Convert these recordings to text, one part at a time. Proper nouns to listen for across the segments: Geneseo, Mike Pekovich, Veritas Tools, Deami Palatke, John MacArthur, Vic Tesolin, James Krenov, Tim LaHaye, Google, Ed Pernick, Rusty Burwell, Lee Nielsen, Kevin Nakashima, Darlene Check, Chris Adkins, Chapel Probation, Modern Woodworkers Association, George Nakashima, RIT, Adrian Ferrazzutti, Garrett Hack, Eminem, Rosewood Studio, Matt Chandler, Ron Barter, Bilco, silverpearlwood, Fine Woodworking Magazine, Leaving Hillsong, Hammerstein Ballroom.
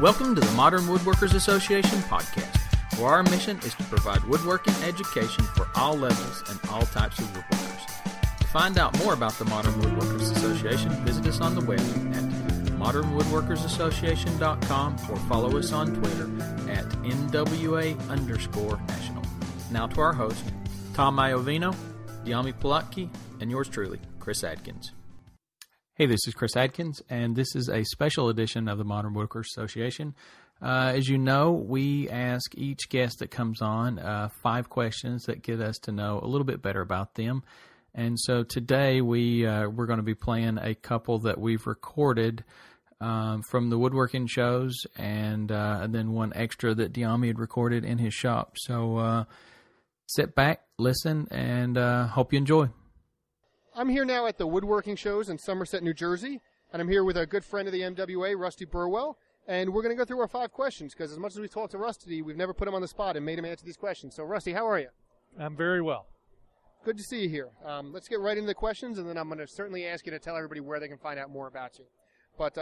Welcome to the Modern Woodworkers Association podcast, where our mission is to provide woodworking education for all levels and all types of woodworkers. To find out more about the Modern Woodworkers Association, visit us on the web at modernwoodworkersassociation.com or follow us on Twitter at NWA_national. Now to our host, Tom Iovino, Deami Palatke, and yours truly, Chris Adkins. Hey, this is Chris Adkins, and this is a special edition of the Modern Woodworkers Association. As you know, we ask each guest that comes on 5 questions that get us to know a little bit better about them. And so today we're going to be playing a couple that we've recorded from the woodworking shows, and then one extra that Deami had recorded in his shop. So sit back, listen, and hope you enjoy. I'm here now at the woodworking shows in Somerset, New Jersey, and I'm here with a good friend of the MWA, Rusty Burwell. And we're going to go through our 5 questions, because as much as we've talked to Rusty, we've never put him on the spot and made him answer these questions. So, Rusty, how are you? I'm very well. Good to see you here. Let's get right into the questions, and then I'm going to certainly ask you to tell everybody where they can find out more about you. But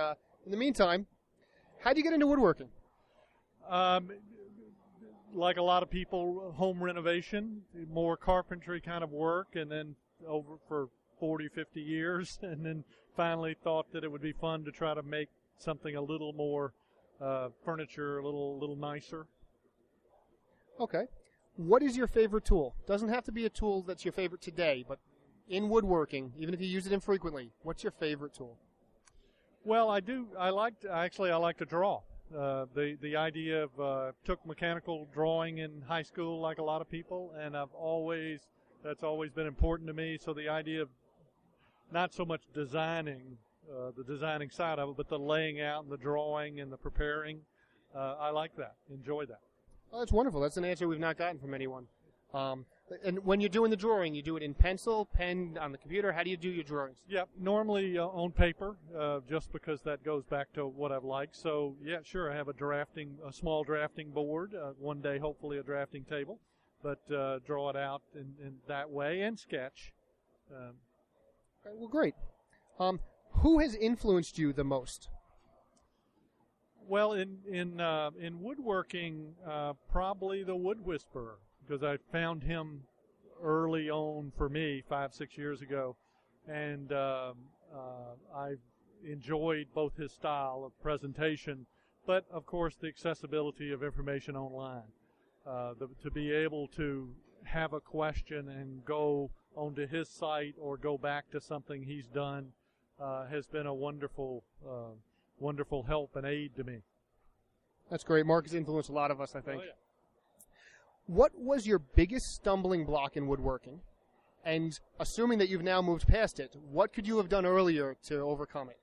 in the meantime, how do you get into woodworking? Like a lot of people, home renovation, more carpentry kind of work, and then over for 40, 50 years, and then finally thought that it would be fun to try to make something a little more furniture, a little nicer. Okay. What is your favorite tool? Doesn't have to be a tool that's your favorite today, but in woodworking, even if you use it infrequently, what's your favorite tool? Well, I like to draw. The idea of took mechanical drawing in high school like a lot of people, and that's always been important to me. So the idea of not so much designing, the designing side of it, but the laying out and the drawing and the preparing. I like that. Enjoy that. Oh, that's wonderful. That's an answer we've not gotten from anyone. And when you're doing the drawing, you do it in pencil, pen, on the computer. How do you do your drawings? Yeah, normally on paper, just because that goes back to what I've liked. So, yeah, sure, I have a small drafting board, one day hopefully a drafting table, but draw it out in that way and sketch. Okay, well, great. Who has influenced you the most? Well, in woodworking, probably the Wood Whisperer, because I found him early on for me 5-6 years ago, and I enjoyed both his style of presentation, but of course the accessibility of information online, to be able to have a question and go onto his site or go back to something he's done. Has been a wonderful help and aid to me. That's great. Mark has influenced a lot of us, I think. Oh, yeah. What was your biggest stumbling block in woodworking? And assuming that you've now moved past it, what could you have done earlier to overcome it?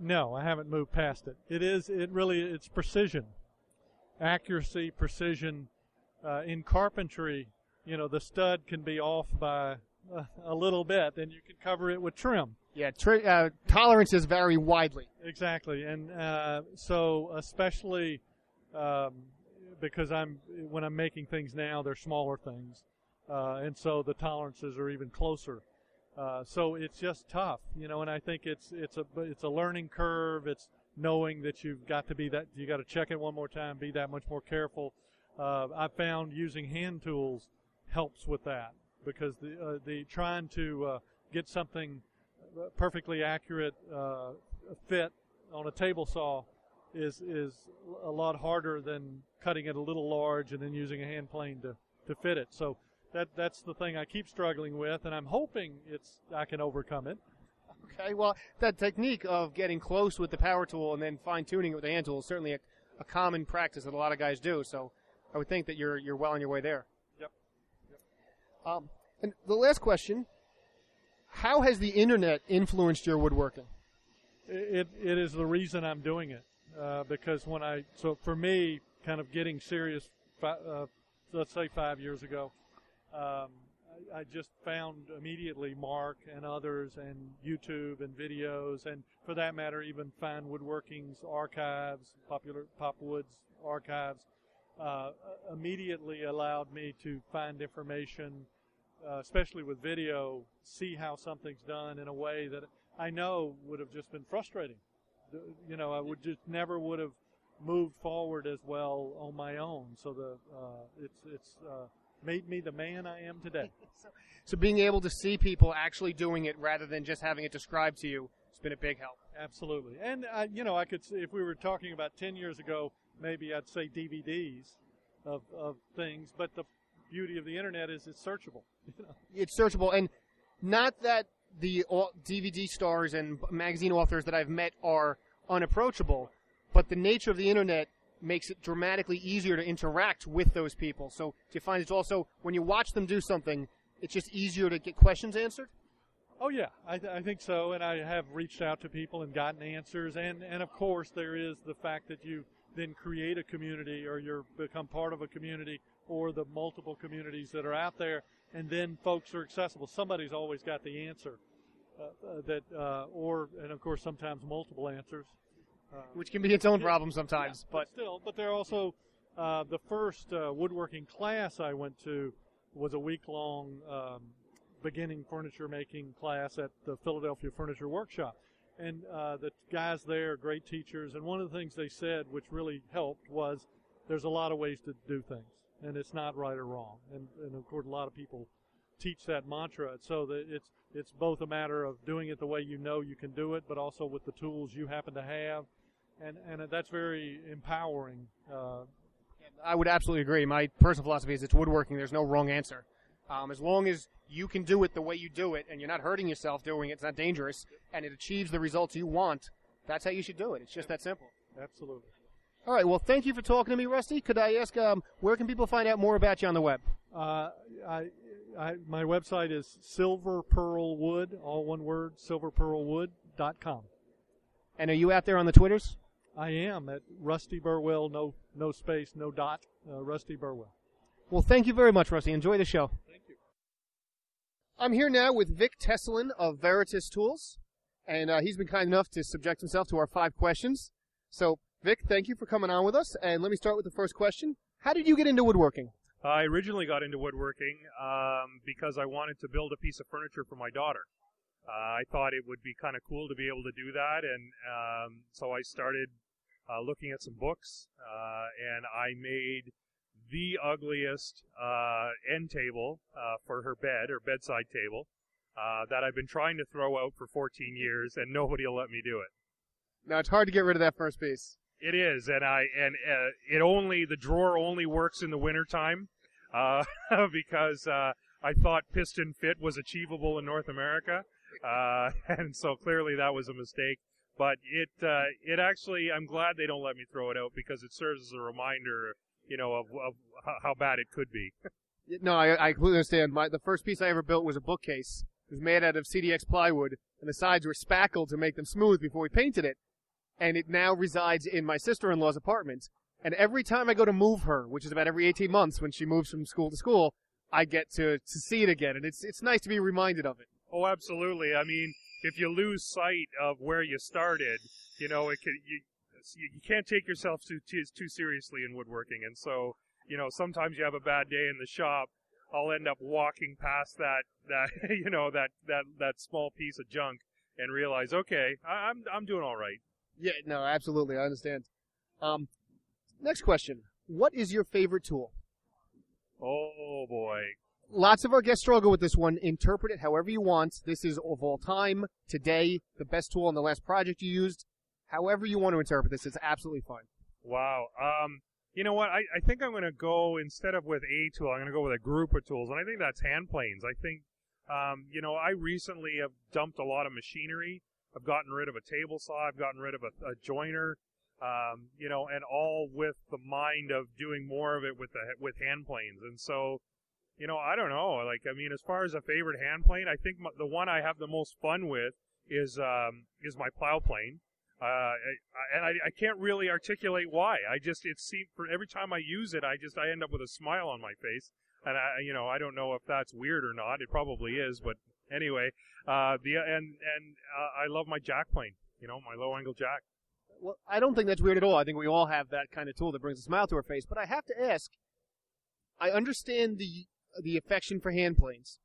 No, I haven't moved past it. It's precision, accuracy, precision. In carpentry, the stud can be off by a little bit, and you can cover it with trim. Yeah, tolerances vary widely. Exactly, and so especially because when I'm making things now, they're smaller things, and so the tolerances are even closer. So it's just tough, And I think it's a learning curve. It's knowing that you've got to be that you got to check it one more time, be that much more careful. I found using hand tools helps with that, because the trying to get something perfectly accurate fit on a table saw is a lot harder than cutting it a little large and then using a hand plane to fit it. So that's the thing I keep struggling with, and I'm hoping I can overcome it. Okay, well, that technique of getting close with the power tool and then fine-tuning it with the hand tool is certainly a common practice that a lot of guys do, so I would think that you're well on your way there. Yep. And the last question, how has the internet influenced your woodworking? It is the reason I'm doing it, because for me, kind of getting serious, let's say 5 years ago, I just found immediately Mark and others, and YouTube and videos, and for that matter, even Fine Woodworking's archives, Popwood's archives, immediately allowed me to find information. Especially with video, see how something's done in a way that I know would have just been frustrating. I would just never would have moved forward as well on my own. So it's made me the man I am today. So being able to see people actually doing it rather than just having it described to you, it's been a big help. Absolutely. And, I could see, if we were talking about 10 years ago, maybe I'd say DVDs of things. But the beauty of the Internet is it's searchable. It's searchable. And not that the DVD stars and magazine authors that I've met are unapproachable, but the nature of the Internet makes it dramatically easier to interact with those people. So do you find it's also, when you watch them do something, it's just easier to get questions answered? Oh, yeah, I think so, and I have reached out to people and gotten answers. And, of course, there is the fact that you then create a community, or you become part of a community, or the multiple communities that are out there, and then folks are accessible. Somebody's always got the answer, and, of course, sometimes multiple answers. Which can be its own problem sometimes. Yeah, but they're also the first woodworking class I went to was a week-long beginning furniture making class at the Philadelphia Furniture Workshop. And the guys there are great teachers. And one of the things they said, which really helped, was there's a lot of ways to do things. And it's not right or wrong. And of course, a lot of people teach that mantra. So that it's both a matter of doing it the way you know you can do it, but also with the tools you happen to have. And that's very empowering. I would absolutely agree. My personal philosophy is it's woodworking. There's no wrong answer. As long as you can do it the way you do it and you're not hurting yourself doing it, it's not dangerous, and it achieves the results you want, that's how you should do it. It's just that simple. Absolutely. All right. Well, thank you for talking to me, Rusty. Could I ask where can people find out more about you on the web? My website is silverpearlwood, all one word, silverpearlwood.com. And are you out there on the Twitters? I am at Rusty Burwell, no space, no dot, Rusty Burwell. Well, thank you very much, Rusty. Enjoy the show. Thank you. I'm here now with Vic Tesolin of Veritas Tools, and he's been kind enough to subject himself to our 5 questions. So, Vic, thank you for coming on with us, and let me start with the first question. How did you get into woodworking? I originally got into woodworking because I wanted to build a piece of furniture for my daughter. I thought it would be kind of cool to be able to do that, and so I started looking at some books, and I made the ugliest end table for her bedside table, that I've been trying to throw out for 14 years, and nobody will let me do it. Now, it's hard to get rid of that first piece. It is, the drawer only works in the wintertime. Because I thought piston fit was achievable in North America, and so clearly that was a mistake. But it actually, I'm glad they don't let me throw it out because it serves as a reminder, of how bad it could be. No, I completely understand. The first piece I ever built was a bookcase. It was made out of CDX plywood, and the sides were spackled to make them smooth before we painted it. And it now resides in my sister-in-law's apartment. And every time I go to move her, which is about every 18 months when she moves from school to school, I get to see it again. And it's nice to be reminded of it. Oh, absolutely. I mean, if you lose sight of where you started, you can't take yourself too seriously in woodworking. And so, sometimes you have a bad day in the shop. I'll end up walking past that small piece of junk and realize, okay, I'm doing all right. Yeah, no, absolutely. I understand. Next question. What is your favorite tool? Oh, boy. Lots of our guests struggle with this one. Interpret it however you want. This is of all time, today, the best tool on the last project you used. However you want to interpret this, it's absolutely fine. Wow. You know what? I think I'm going to go, instead of with a tool, I'm going to go with a group of tools. And I think that's hand planes. I think, I recently have dumped a lot of machinery. I've gotten rid of a table saw. I've gotten rid of a joiner, and all with the mind of doing more of it with hand planes. And so, I don't know. Like, I mean, as far as a favorite hand plane, I think the one I have the most fun with is my plow plane. And I can't really articulate why. Every time I use it, I end up with a smile on my face. And I don't know if that's weird or not. It probably is, but. Anyway, I love my jack plane, my low angle jack. Well, I don't think that's weird at all. I think we all have that kind of tool that brings a smile to our face. But I have to ask, I understand the affection for hand planes,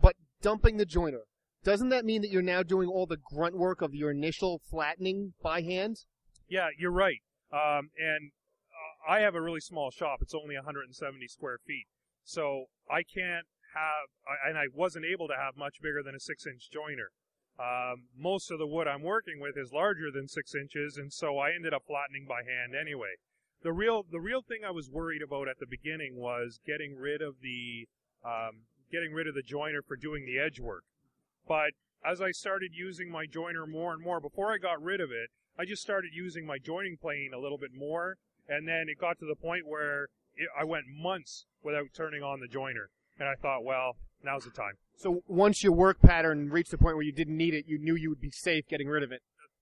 but dumping the joiner, doesn't that mean that you're now doing all the grunt work of your initial flattening by hand? Yeah, you're right. And I have a really small shop. It's only 170 square feet. So I can't have, and I wasn't able to have much bigger than a 6-inch joiner. Most of the wood I'm working with is larger than 6 inches, and so I ended up flattening by hand anyway. The real thing I was worried about at the beginning was getting rid of the joiner for doing the edge work. But as I started using my joiner more and more, before I got rid of it, I just started using my joining plane a little bit more, and then it got to the point where I went months without turning on the joiner. And I thought, well, now's the time. So once your work pattern reached the point where you didn't need it, you knew you would be safe getting rid of it.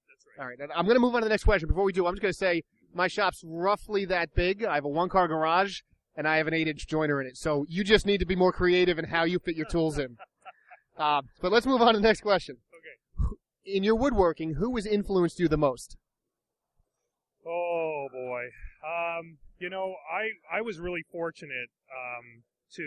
That's right. All right. I'm going to move on to the next question. Before we do, I'm just going to say my shop's roughly that big. I have a one-car garage, and I have an 8-inch joiner in it. So you just need to be more creative in how you fit your tools in. But let's move on to the next question. Okay. In your woodworking, who has influenced you the most? Oh, boy. You know, I was really fortunate to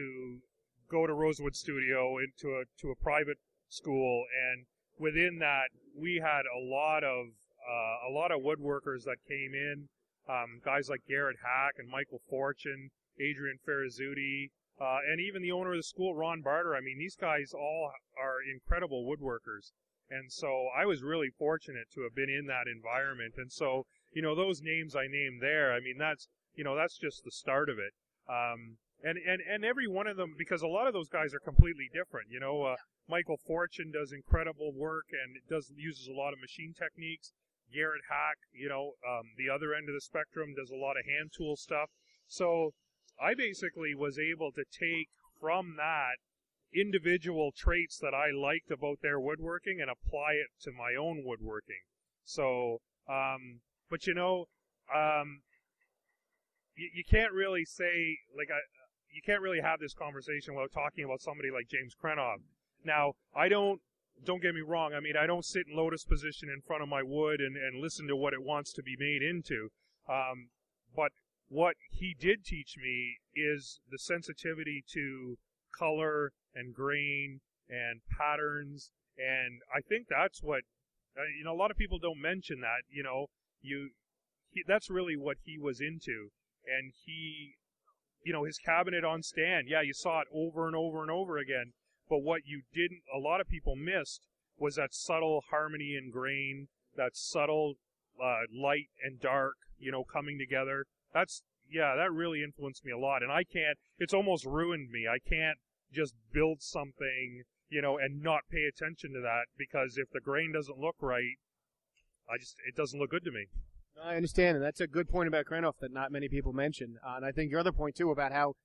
go to Rosewood Studio into to a private school, and within that we had a lot of woodworkers that came in, guys like Garrett Hack and Michael Fortune, Adrian Ferrazzutti, and even the owner of the school, Ron Barter. I mean, these guys all are incredible woodworkers, and so I was really fortunate to have been in that environment. And so, you know, those names I named there, I mean, that's, you know, that's just the start of it. And every one of them, because a lot of those guys are completely different. You know, Michael Fortune does incredible work and uses a lot of machine techniques. Garrett Hack, you know, the other end of the spectrum, does a lot of hand tool stuff. So I basically was able to take from that individual traits that I liked about their woodworking and apply it to my own woodworking. So, but you know, you can't really say, like, you can't really have this conversation without talking about somebody like James Krenov. Now, don't get me wrong, I mean, I don't sit in lotus position in front of my wood and listen to what it wants to be made into. But what he did teach me is the sensitivity to color and grain and patterns. And I think that's what, you know, a lot of people don't mention that, you know, that's really what he was into. And he, you know, his cabinet on stand, yeah, you saw it over and over and over again. But what a lot of people missed was that subtle harmony and grain, that subtle light and dark, you know, coming together. That really influenced me a lot. And it's almost ruined me. I can't just build something, you know, and not pay attention to that, because if the grain doesn't look right, it doesn't look good to me. I understand, and that's a good point about Krenov that not many people mention. And I think your other point, too, about how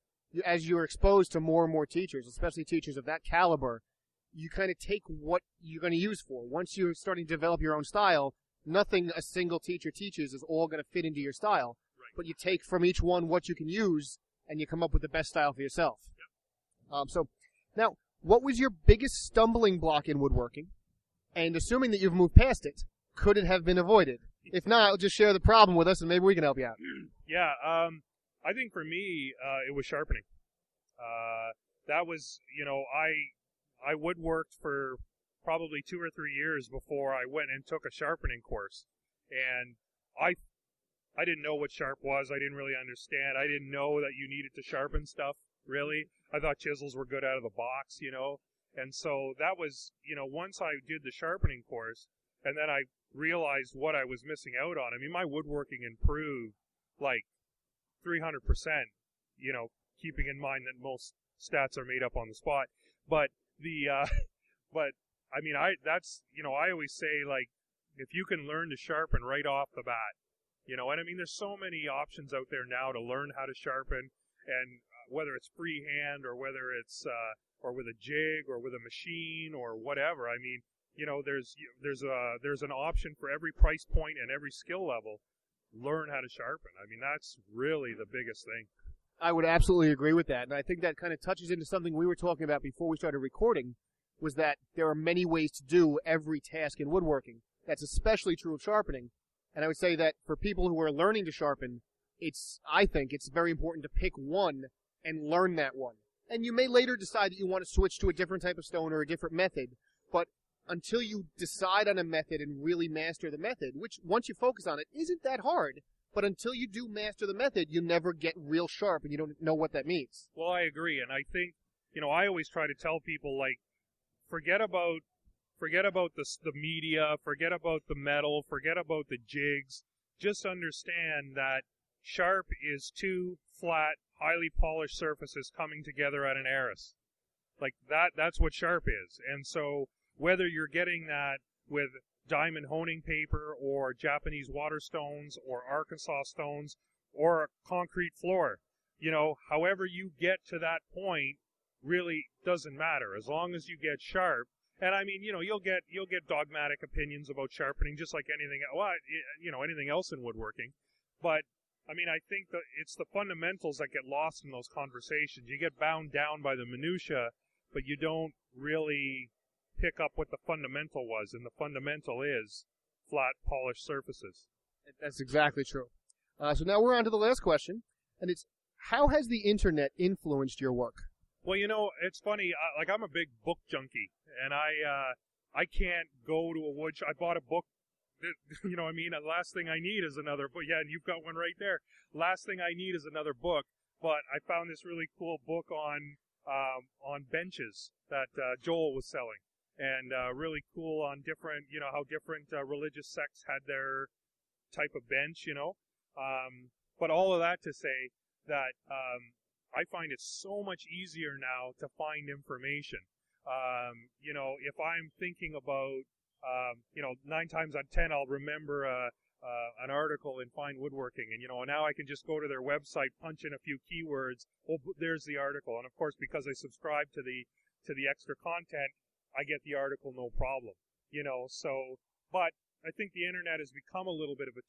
as you're exposed to more and more teachers, especially teachers of that caliber, you kind of take what you're going to use for. Once you're starting to develop your own style, nothing a single teacher teaches is all going to fit into your style. Right. But you take from each one what you can use, and you come up with the best style for yourself. Yep. So now, what was your biggest stumbling block in woodworking? And assuming that you've moved past it, could it have been avoided? If not, just share the problem with us, and maybe we can help you out. Yeah, I think for me, it was sharpening. That was, you know, I woodworked for probably 2 or 3 years before I went and took a sharpening course. And I didn't know what sharp was. I didn't really understand. I didn't know that you needed to sharpen stuff, really. I thought chisels were good out of the box, you know. And so that was, you know, once I did the sharpening course, and then I realized what I was missing out on. I mean, my woodworking improved like 300%, you know, keeping in mind that most stats are made up on the spot. But I mean, that's, you know, I always say, like, if you can learn to sharpen right off the bat, you know, and I mean, there's so many options out there now to learn how to sharpen, and whether it's freehand or whether it's, or with a jig or with a machine or whatever, I mean, you know, there's an option for every price point and every skill level. Learn how to sharpen. I mean, that's really the biggest thing. I would absolutely agree with that. And I think that kind of touches into something we were talking about before we started recording, was that there are many ways to do every task in woodworking. That's especially true of sharpening. And I would say that for people who are learning to sharpen, I think it's very important to pick one and learn that one. And you may later decide that you want to switch to a different type of stone or a different method, but until you decide on a method and really master the method, which once you focus on it isn't that hard, But until you do master the method, you never get real sharp, and you don't know what that means. Well, I agree, and I think, you know, I always try to tell people, like, forget about the media, forget about the metal, forget about the jigs. Just understand that sharp is two flat, highly polished surfaces coming together at an eris. Like, that's what sharp is. And so whether you're getting that with diamond honing paper or Japanese water stones or Arkansas stones or a concrete floor, you know, however you get to that point really doesn't matter as long as you get sharp. And I mean, you know, you'll get dogmatic opinions about sharpening, just like anything, well, you know, anything else in woodworking. But I mean, I think that it's the fundamentals that get lost in those conversations. You get bound down by the minutia, but you don't really pick up what the fundamental was, and the fundamental is flat, polished surfaces. That's exactly true. So now we're on to the last question, and it's, how has the internet influenced your work? Well, you know, it's funny, like, I'm a big book junkie, and I can't go to a wood shop. I bought a book, you know, I mean, the last thing I need is another book. Yeah, and you've got one right there. Last thing I need is another book, but I found this really cool book on benches that Joel was selling. And really cool on different, you know, how different religious sects had their type of bench, you know. But all of that to say that I find it so much easier now to find information. You know, if I'm thinking about, you know, 9 times out of 10 I'll remember an article in Fine Woodworking. And, you know, now I can just go to their website, punch in a few keywords, oh, there's the article. And, of course, because I subscribe to the extra content, I get the article, no problem, you know. So, but I think the internet has become a little bit of a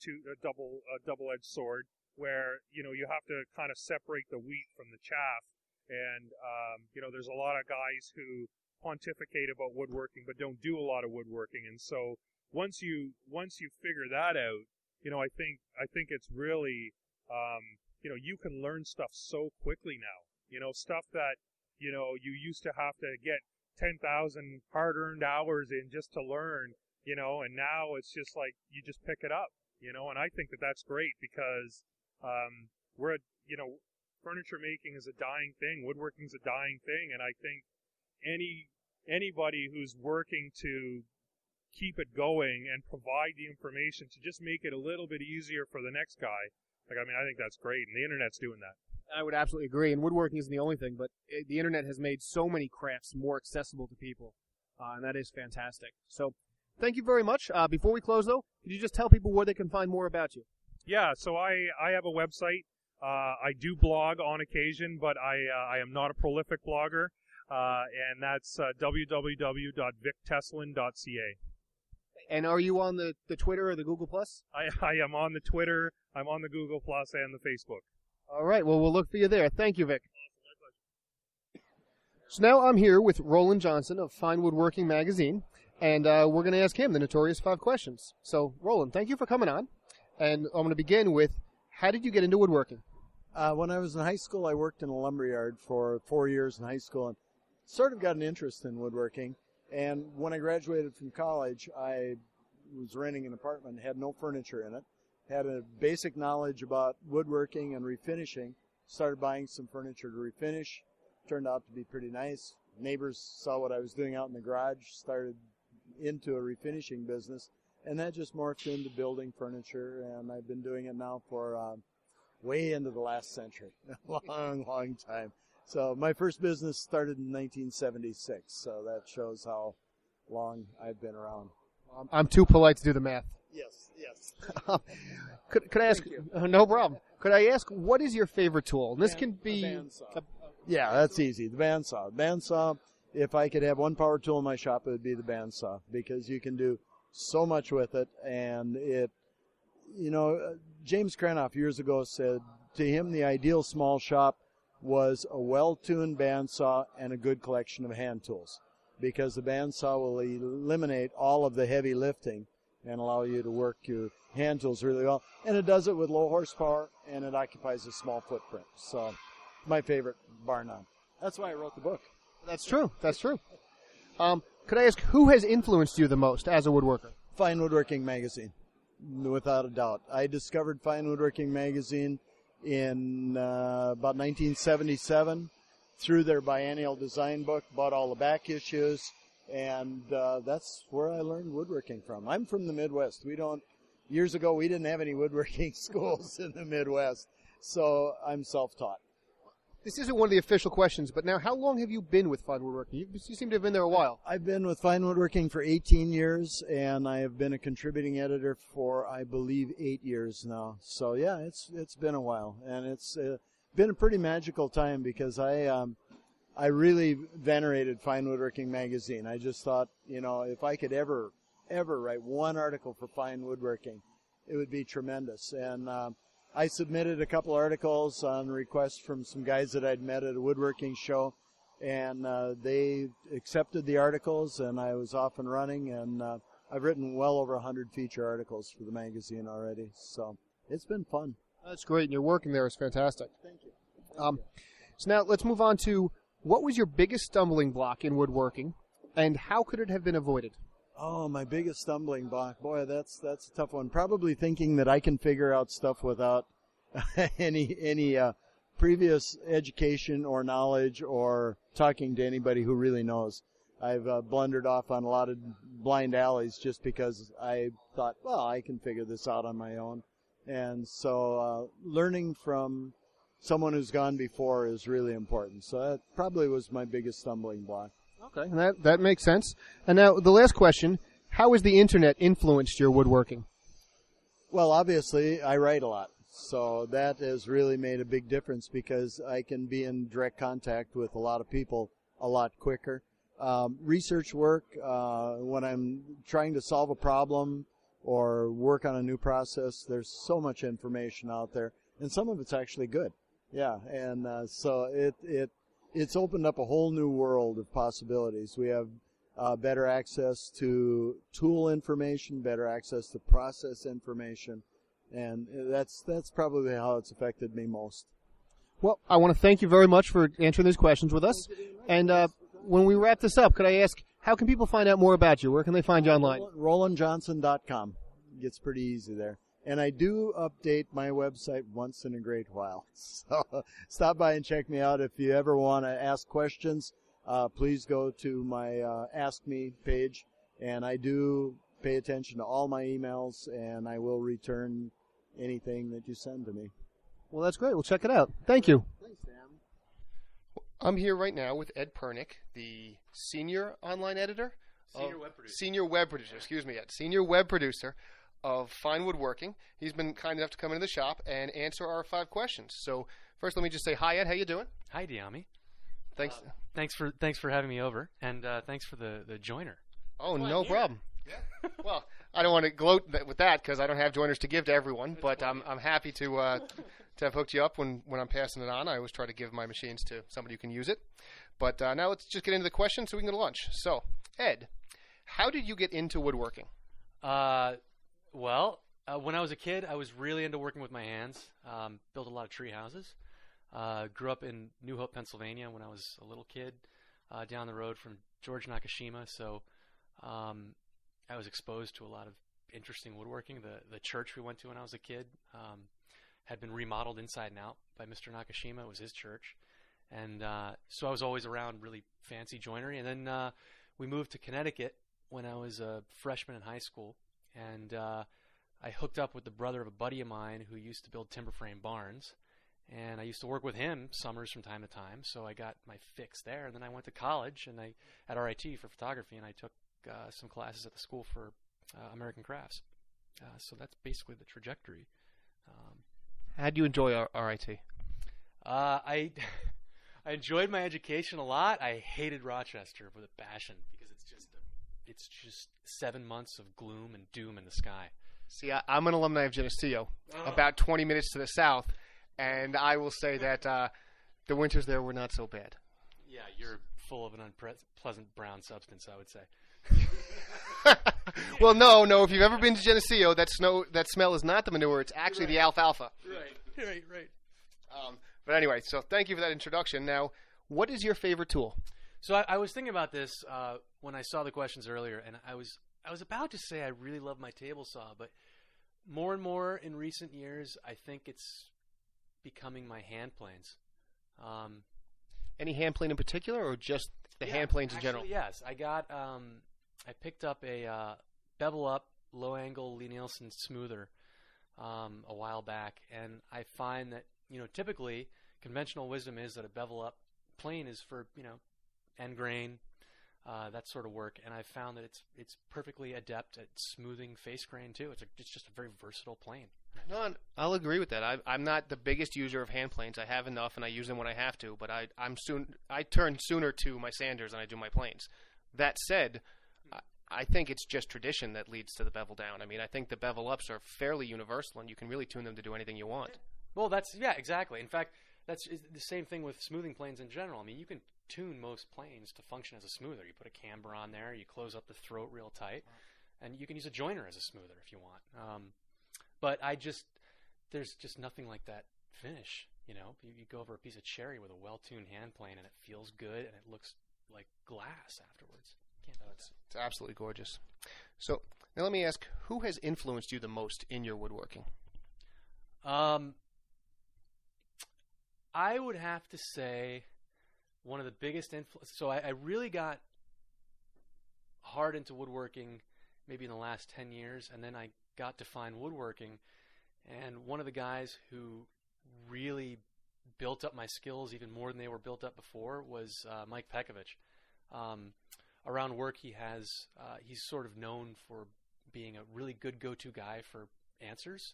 double-edged sword, where, you know, you have to kind of separate the wheat from the chaff. And you know, there's a lot of guys who pontificate about woodworking but don't do a lot of woodworking. And so, once you figure that out, you know, I think it's really, you know, you can learn stuff so quickly now. You know, stuff that, you know, you used to have to get 10,000 hard-earned hours in just to learn, you know, and now it's just like you just pick it up, you know. And I think that that's great because you know, furniture making is a dying thing, woodworking is a dying thing, and I think anybody who's working to keep it going and provide the information to just make it a little bit easier for the next guy, like, I mean, I think that's great, and the internet's doing that. I would absolutely agree, and woodworking isn't the only thing, but the internet has made so many crafts more accessible to people, and that is fantastic. So, thank you very much. Before we close, though, could you just tell people where they can find more about you? Yeah, so I have a website. I do blog on occasion, but I am not a prolific blogger, and that's www.victesolin.ca. And are you on the Twitter or the Google+? I am on the Twitter, I'm on the Google+, and the Facebook. All right, well, we'll look for you there. Thank you, Vic. So now I'm here with Roland Johnson of Fine Woodworking Magazine, and we're going to ask him the notorious 5 questions. So, Roland, thank you for coming on, and I'm going to begin with, how did you get into woodworking? When I was in high school, I worked in a lumberyard for 4 years in high school and sort of got an interest in woodworking. And when I graduated from college, I was renting an apartment, had no furniture in it. Had a basic knowledge about woodworking and refinishing, started buying some furniture to refinish, turned out to be pretty nice. Neighbors saw what I was doing out in the garage, started into a refinishing business, and that just morphed into building furniture, and I've been doing it now for way into the last century, a long, long time. So my first business started in 1976, so that shows how long I've been around. I'm too polite to do the math. Yes, yes. Could I ask? No problem. Could I ask, what is your favorite tool? And this can be. Yeah, that's easy. The bandsaw. Bandsaw. If I could have one power tool in my shop, it would be the bandsaw, because you can do so much with it. And it, you know, James Krenov years ago said to him the ideal small shop was a well-tuned bandsaw and a good collection of hand tools, because the bandsaw will eliminate all of the heavy lifting and allow you to work your hand tools really well. And it does it with low horsepower, and it occupies a small footprint. So my favorite, bar none. That's why I wrote the book. That's true. That's true. Could I ask, who has influenced you the most as a woodworker? Fine Woodworking Magazine. without a doubt. I discovered Fine Woodworking Magazine in about 1977 through their biennial design book, bought all the back issues, and that's where I learned woodworking from. I'm from the Midwest. Years ago, we didn't have any woodworking schools in the Midwest, so I'm self-taught. This isn't one of the official questions, but now, how long have you been with Fine Woodworking? You seem to have been there a while. I've been with Fine Woodworking for 18 years, and I have been a contributing editor for, I believe, 8 years now. So, yeah, it's been a while, and it's been a pretty magical time because I really venerated Fine Woodworking Magazine. I just thought, you know, if I could ever write one article for Fine Woodworking, it would be tremendous. And I submitted a couple articles on request from some guys that I'd met at a woodworking show, and they accepted the articles, and I was off and running, and I've written well over 100 feature articles for the magazine already, so it's been fun. That's great, and your work in there is fantastic. Thank you. Thank you. So now let's move on to, what was your biggest stumbling block in woodworking, and how could it have been avoided? Oh, my biggest stumbling block. Boy, that's a tough one. Probably thinking that I can figure out stuff without any previous education or knowledge or talking to anybody who really knows. I've blundered off on a lot of blind alleys just because I thought, well, I can figure this out on my own. And so learning from someone who's gone before is really important. So that probably was my biggest stumbling block. Okay, and that makes sense. And now the last question, how has the internet influenced your woodworking? Well, obviously, I write a lot. So that has really made a big difference because I can be in direct contact with a lot of people a lot quicker. Research work, when I'm trying to solve a problem or work on a new process, there's so much information out there. And some of it's actually good. Yeah, and so it's opened up a whole new world of possibilities. We have better access to tool information, better access to process information, and that's probably how it's affected me most. Well, I want to thank you very much for answering these questions with us. And when we wrap this up, could I ask, how can people find out more about you? Where can they find you online? RolandJohnson.com. Gets pretty easy there. And I do update my website once in a great while. So stop by and check me out. If you ever want to ask questions, please go to my Ask Me page. And I do pay attention to all my emails, and I will return anything that you send to me. Well, that's great. We'll check it out. Thank you. Thanks, Sam. I'm here right now with Ed Pernick, the senior online editor. Senior web producer of Fine Woodworking. He's been kind enough to come into the shop and answer our 5 questions. So first, let me just say hi, Ed. How you doing? Hi, Deami. Thanks. Thanks for having me over, and thanks for the joiner. Oh, no problem. Yeah. Well, I don't want to gloat with that because I don't have joiners to give to everyone, but I'm happy to have hooked you up when I'm passing it on. I always try to give my machines to somebody who can use it. But now let's just get into the question so we can go to lunch. So, Ed, how did you get into woodworking? Well, when I was a kid, I was really into working with my hands. Built a lot of tree houses. Grew up in New Hope, Pennsylvania when I was a little kid, down the road from George Nakashima. So I was exposed to a lot of interesting woodworking. The church we went to when I was a kid had been remodeled inside and out by Mr. Nakashima. It was his church. And so I was always around really fancy joinery. And then we moved to Connecticut when I was a freshman in high school. And I hooked up with the brother of a buddy of mine who used to build timber frame barns. And I used to work with him summers from time to time. So I got my fix there. And then I went to college and at RIT for photography. And I took some classes at the School for American Crafts. So that's basically the trajectory. How do you enjoy RIT? I enjoyed my education a lot. I hated Rochester with a passion because it's just 7 months of gloom and doom in the sky. See, I'm an alumni of Geneseo, about 20 minutes to the south, and I will say that the winters there were not so bad. Yeah, you're full of an unpleasant brown substance, I would say. Well, no. If you've ever been to Geneseo, that smell is not the manure. It's actually the alfalfa. Right. But anyway, so thank you for that introduction. Now, what is your favorite tool? So I was thinking about this when I saw the questions earlier, and I was about to say I really love my table saw, but more and more in recent years, I think it's becoming my hand planes. Any hand plane in particular, or just the hand planes in general? Yes, I got. I picked up a bevel up low angle Lee Nielsen smoother a while back, and I find that typically conventional wisdom is that a bevel up plane is for end grain, that sort of work, and I found that it's perfectly adept at smoothing face grain too. It's just a very versatile plane. No, I'll agree with that. I'm not the biggest user of hand planes. I have enough, and I use them when I have to. But I turn sooner to my sanders than I do my planes. That said, I think it's just tradition that leads to the bevel down. I mean, I think the bevel ups are fairly universal, and you can really tune them to do anything you want. Well, that's exactly. In fact, that's the same thing with smoothing planes in general. I mean, you can tune most planes to function as a smoother. You put a camber on there, you close up the throat real tight, and you can use a joiner as a smoother if you want. But there's just nothing like that finish, You go over a piece of cherry with a well-tuned hand plane, and it feels good, and it looks like glass afterwards. It's absolutely gorgeous. So now let me ask, who has influenced you the most in your woodworking? I would have to say one of the biggest influences. So I really got hard into woodworking maybe in the last 10 years, and then I got to Fine Woodworking, and one of the guys who really built up my skills even more than they were built up before was Mike Pekovich. Around work, he has he's sort of known for being a really good go-to guy for answers.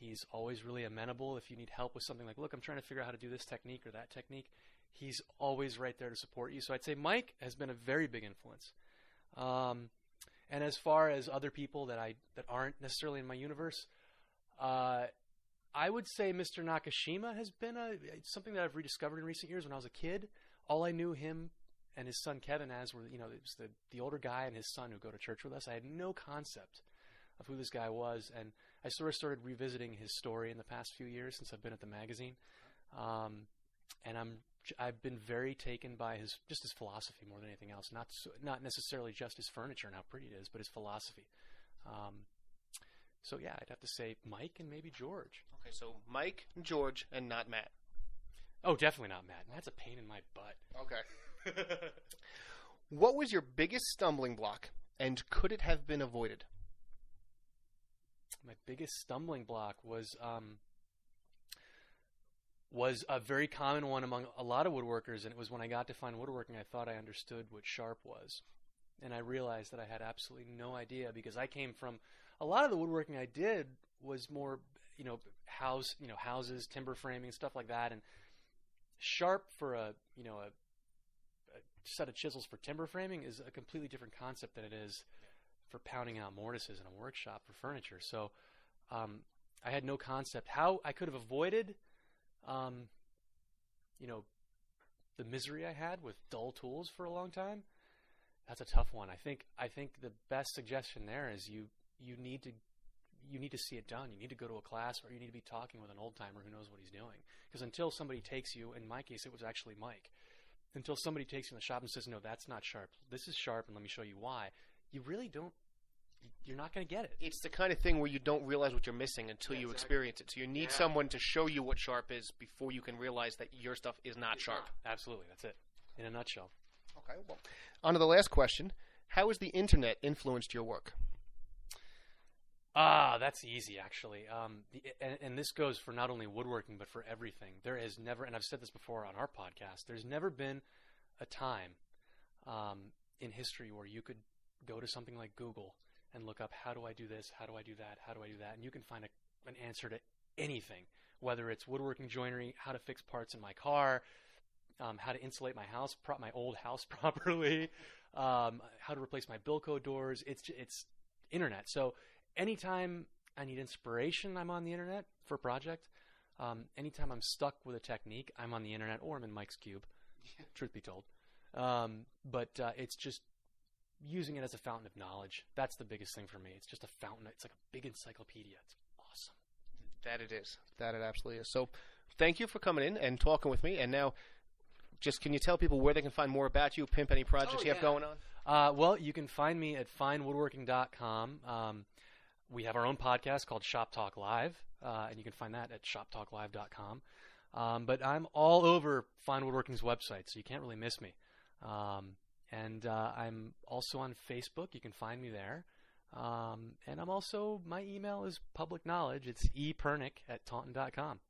He's always really amenable. If you need help with something like, look, I'm trying to figure out how to do this technique or that technique, he's always right there to support you. So I'd say Mike has been a very big influence. And as far as other people that aren't necessarily in my universe, I would say Mr. Nakashima has been something that I've rediscovered in recent years. When I was a kid, all I knew him and his son Kevin as were, it was the older guy and his son who go to church with us. I had no concept of who this guy was, and I sort of started revisiting his story in the past few years since I've been at the magazine, and I've been very taken by his philosophy more than anything else. Not necessarily just his furniture and how pretty it is, but his philosophy. So yeah, I'd have to say Mike and maybe George. Okay, so Mike and George, and not Matt. Oh, definitely not Matt. That's a pain in my butt. Okay. What was your biggest stumbling block, and could it have been avoided? My biggest stumbling block was a very common one among a lot of woodworkers, and it was when I got to Fine Woodworking, I thought I understood what sharp was. And I realized that I had absolutely no idea, because I came from a lot of the woodworking I did was more, houses, timber framing, stuff like that, and sharp for a set of chisels for timber framing is a completely different concept than it is for pounding out mortises in a workshop for furniture. So I had no concept how I could have avoided the misery I had with dull tools for a long time. That's a tough one. I think the best suggestion there is you need to see it done. You need to go to a class, or you need to be talking with an old timer who knows what he's doing. Because until somebody takes you, in my case, it was actually Mike. Until somebody takes you in the shop and says, no, that's not sharp, this is sharp, and let me show you why, you really don't. You're not going to get it. It's the kind of thing where you don't realize what you're missing until you experience it. So you need someone to show you what sharp is before you can realize that your stuff is not sharp. Absolutely. That's it. In a nutshell. Okay. Well, on to the last question. How has the internet influenced your work? That's easy, actually. And this goes for not only woodworking, but for everything. There has never, and I've said this before on our podcast, there's never been a time in history where you could go to something like Google and look up, how do I do this, how do I do that, how do I do that? And you can find an answer to anything, whether it's woodworking, joinery, how to fix parts in my car, how to insulate my house, my old house properly, how to replace my Bilco doors. It's internet. So anytime I need inspiration, I'm on the internet for a project. Anytime I'm stuck with a technique, I'm on the internet, or I'm in Mike's Cube, truth be told. But it's just using it as a fountain of knowledge. That's the biggest thing for me. It's just a fountain. It's like a big encyclopedia. It's awesome. That it is. That it absolutely is. So thank you for coming in and talking with me. And now, just can you tell people where they can find more about you, pimp any projects you have going on? Well, you can find me at finewoodworking.com. We have our own podcast called Shop Talk Live, and you can find that at shoptalklive.com. But I'm all over Fine Woodworking's website, so you can't really miss me. And I'm also on Facebook. You can find me there. And I'm also, my email is public knowledge. It's epernick@taunton.com.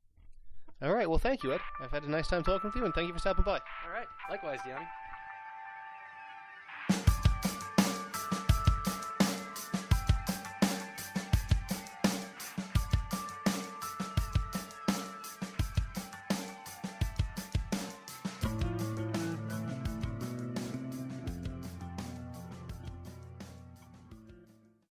All right. Well, thank you, Ed. I've had a nice time talking to you, and thank you for stopping by. All right. Likewise, Deami.